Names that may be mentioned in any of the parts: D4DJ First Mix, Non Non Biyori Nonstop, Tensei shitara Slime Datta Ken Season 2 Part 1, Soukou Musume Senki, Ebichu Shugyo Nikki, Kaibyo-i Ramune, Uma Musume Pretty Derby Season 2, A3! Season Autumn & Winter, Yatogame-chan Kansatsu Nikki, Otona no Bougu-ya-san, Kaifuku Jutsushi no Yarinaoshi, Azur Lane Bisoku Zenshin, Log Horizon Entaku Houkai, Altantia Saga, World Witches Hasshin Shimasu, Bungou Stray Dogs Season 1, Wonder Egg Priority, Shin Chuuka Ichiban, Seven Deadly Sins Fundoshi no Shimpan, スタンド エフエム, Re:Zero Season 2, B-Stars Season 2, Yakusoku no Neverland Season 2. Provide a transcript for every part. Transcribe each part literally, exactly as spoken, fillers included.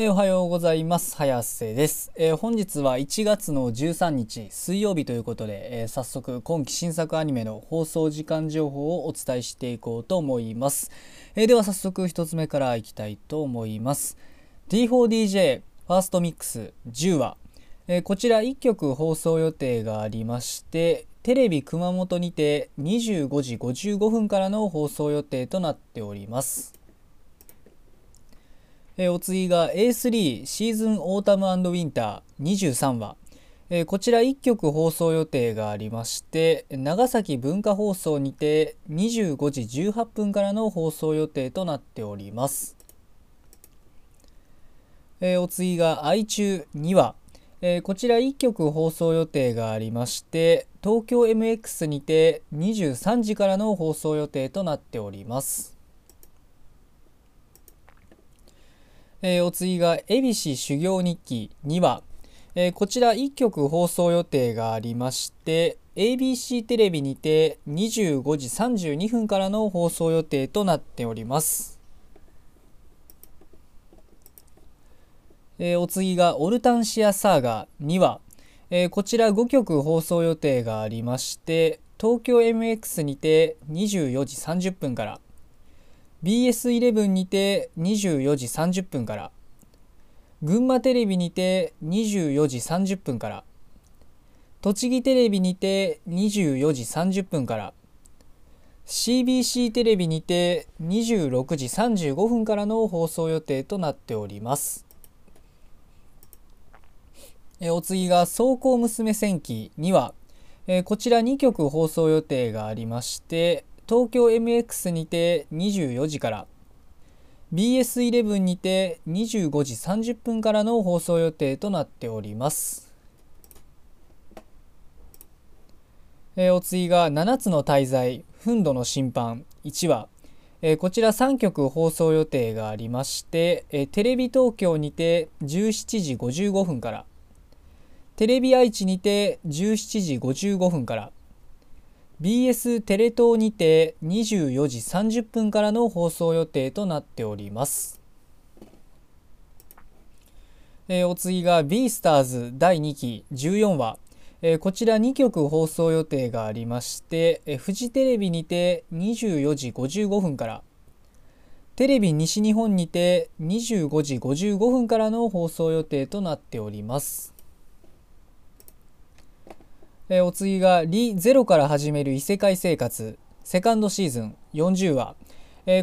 えー、おはようございます。早瀬です、えー、本日はいちがつのじゅうさんにち水曜日ということで、えー、早速今期新作アニメの放送時間情報をお伝えしていこうと思います、えー、では早速一つ目からいきたいと思います。 ディーフォーディージェー ファーストミックスじゅうわ、えー、こちらいっきょく放送予定がありまして、テレビ熊本にてにじゅうごじごじゅうごふんからの放送予定となっております。お次が エースリー シーズンオータム&ウィンターにじゅうさんわ、こちらいっきょく放送予定がありまして、長崎文化放送にてにじゅうごじじゅうはっぷんからの放送予定となっております。お次が愛中にわ、こちらいっきょく放送予定がありまして、東京 エムエックス にてにじゅうさんじからの放送予定となっております。えー、お次が恵比寿修行日記にわ、えー、こちらいっきょく放送予定がありまして、 エービーシー テレビにてにじゅうごじさんじゅうにふんからの放送予定となっております。えー、お次がオルタンシアサーガにわ、えー、こちらごきょく放送予定がありまして、東京 エムエックス にてにじゅうよじさんじゅっぷんから、ビーエスイレブン にてにじゅうよじさんじゅっぷんから、群馬テレビにてにじゅうよじさんじゅっぷんから、栃木テレビにてにじゅうよじさんじゅっぷんから、 シービーシー テレビにてにじゅうろくじさんじゅうごふんからの放送予定となっております。えお次が装甲娘戦記にわ、えこちらにきょく放送予定がありまして、東京 エムエックス にてにじゅうよじから、 ビーエスイレブン にてにじゅうごじさんじゅっぷんからの放送予定となっております。えー、お次がななつの大罪フンドの審判いちわ、えー、こちらさんきょく放送予定がありまして、えー、テレビ東京にてじゅうしちじごじゅうごふんから、テレビ愛知にてじゅうしちじごじゅうごふんから、ビーエス テレ東にてにじゅうよじさんじゅっぷんからの放送予定となっております。えー、お次が B スターズだいにきじゅうよんわ、えー、こちらにきょく放送予定がありまして、えー、フジテレビにてにじゅうよじごじゅうごふんから、テレビ西日本にてにじゅうごじごじゅうごふんからの放送予定となっております。お次がリゼロから始める異世界生活セカンドシーズンよんじゅうわ、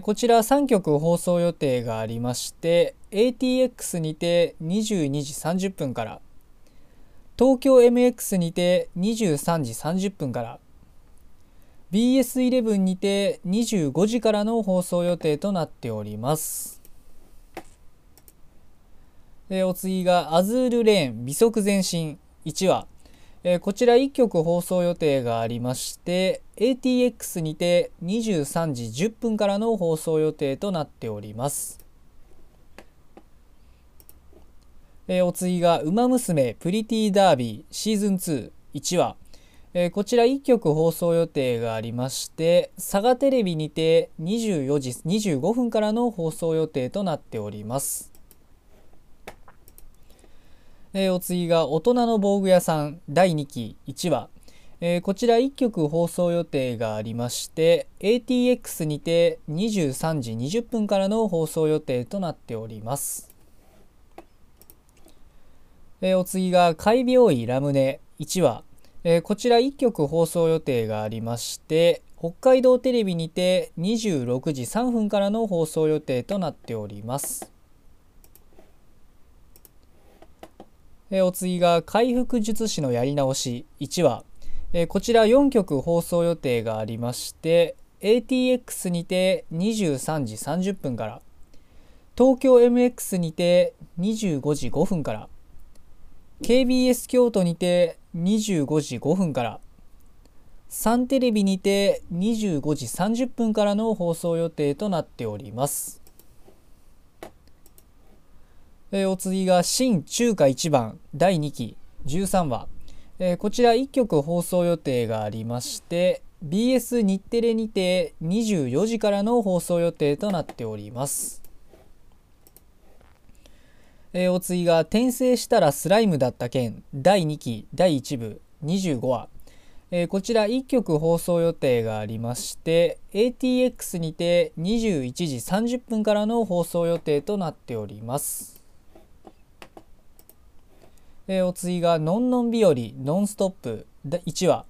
こちらさんきょく放送予定がありまして、 エーティーエックス にてにじゅうにじさんじゅっぷんから、東京 エムエックス にてにじゅうさんじさんじゅっぷんから、 ビーエスイレブン にてにじゅうごじからの放送予定となっております。お次がアズールレーン微速前進いちわ、こちらいっきょく放送予定がありまして、 エーティーエックス にてにじゅうさんじじゅっぷんからの放送予定となっております。お次がウマ娘プリティダービーシーズンにいちわ、こちらいっきょく放送予定がありまして、佐賀テレビにてにじゅうよじにじゅうごふんからの放送予定となっております。お次が大人の防具屋さんだいにきいちわ、こちらいっきょく放送予定がありまして、 エーティーエックス にてにじゅうさんじにじゅっぷんからの放送予定となっております。お次が怪病医ラムネいちわ、こちらいっきょく放送予定がありまして、北海道テレビにてにじゅうろくじさんぷんからの放送予定となっております。お次が回復術師のやり直しいちわ、こちらよんきょく放送予定がありまして、 エーティーエックス にてにじゅうさんじさんじゅっぷんから、東京 エムエックス にてにじゅうごじごふんから、 ケービーエス 京都にてにじゅうごじごふんから、サンテレビにてにじゅうごじさんじゅっぷんからの放送予定となっております。お次が新中華いちばんだいにきじゅうさんわ、こちらいっきょく放送予定がありまして、 ビーエス 日テレにてにじゅうよじからの放送予定となっております。えー、お次が転生したらスライムだった件だいにきだいいちぶにじゅうごわ、えー、こちらいっきょく放送予定がありまして エーティーエックス にてにじゅういちじさんじゅっぷんからの放送予定となっております。えー、お次がのんのん日和ノンストップいちわ、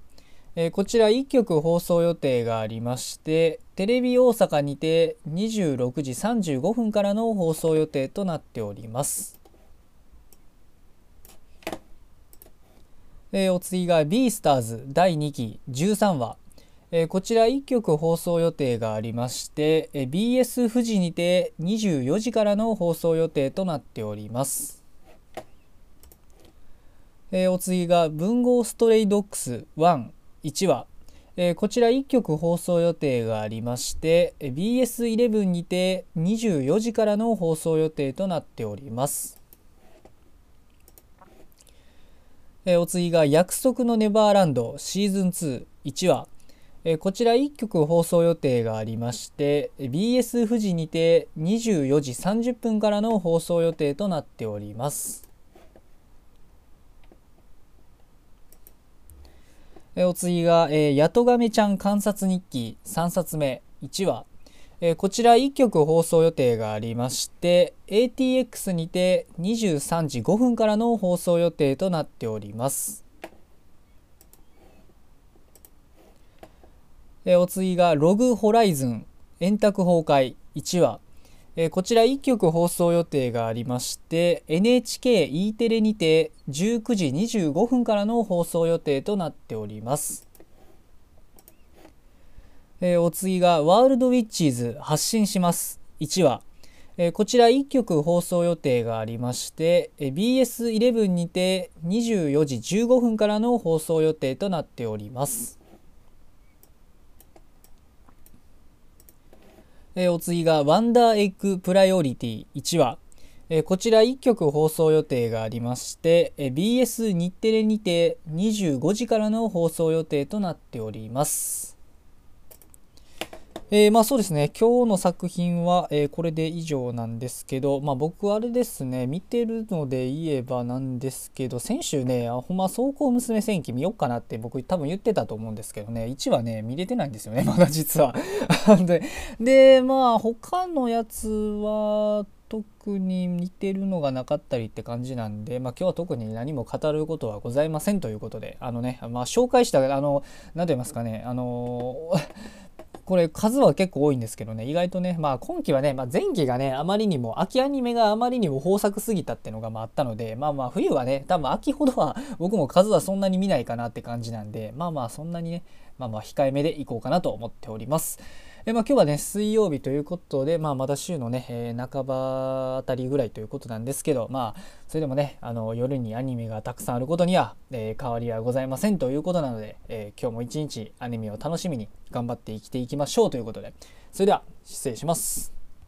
えー、こちらいっきょく放送予定がありましてテレビ大阪にてにじゅうろくじさんじゅうごふんからの放送予定となっております。えー、お次がビースターズだいにきじゅうさんわ、えー、こちらいっきょく放送予定がありまして、えー、ビーエス 富士にてにじゅうよじからの放送予定となっております。えー、お次が文豪ストレイドックスいち いちわ、えー、こちらいっきょく放送予定がありまして ビーエスイレブン にてにじゅうよじからの放送予定となっております。えー、お次が約束のネバーランドシーズンに いちわ、えー、こちらいっきょく放送予定がありまして ビーエス 富士にてにじゅうよじさんじゅっぷんからの放送予定となっております。お次が、えー、ヤトガメちゃん観察日記さんさつめいちわ、えー、こちらいっきょく放送予定がありまして エーティーエックス にてにじゅうさんじごふんからの放送予定となっております。えー、お次がログホライズン円卓崩壊いちわ、えー、こちらいっきょく放送予定がありまして エヌエイチケーイー テレにてじゅうくじにじゅうごふんからの放送予定となっております。えー、お次がワールドウィッチーズ発信しますいちわ、えー、こちらいっきょく放送予定がありまして ビーエスイレブン にてにじゅうよじじゅうごふんからの放送予定となっております。えー、お次がワンダーエッグプライオリティいちわ、えー、こちらいっきょく放送予定がありまして、えー、ビーエス 日テレにてにじゅうごじからの放送予定となっております。えー、まあそうですね、今日の作品は、えー、これで以上なんですけど、まあ僕あれですね、見てるので言えばなんですけど、先週ね、あほんま装甲娘戦記見よっかなって僕多分言ってたと思うんですけどね、いちわね見れてないんですよね、まだ実はで, でまあ他のやつは特に似てるのがなかったりって感じなんで、まあ、今日は特に何も語ることはございませんということで、あのね、まあ、紹介したあの何と言いますかね、あのこれ数は結構多いんですけどね、意外とね、まあ今期はね、まあ、前期がねあまりにも秋アニメがあまりにも豊作すぎたっていうのがまああったので、まあまあ冬はね多分秋ほどは僕も数はそんなに見ないかなって感じなんで、まあまあそんなにね、まあまあ控えめでいこうかなと思っております。えまあ、今日はね水曜日ということで、まあ、まだ週のね、えー、半ばあたりぐらいということなんですけど、まあそれでもねあの夜にアニメがたくさんあることには、えー、変わりはございませんということなので、えー、今日も一日アニメを楽しみに頑張って生きていきましょうということで、それでは失礼します。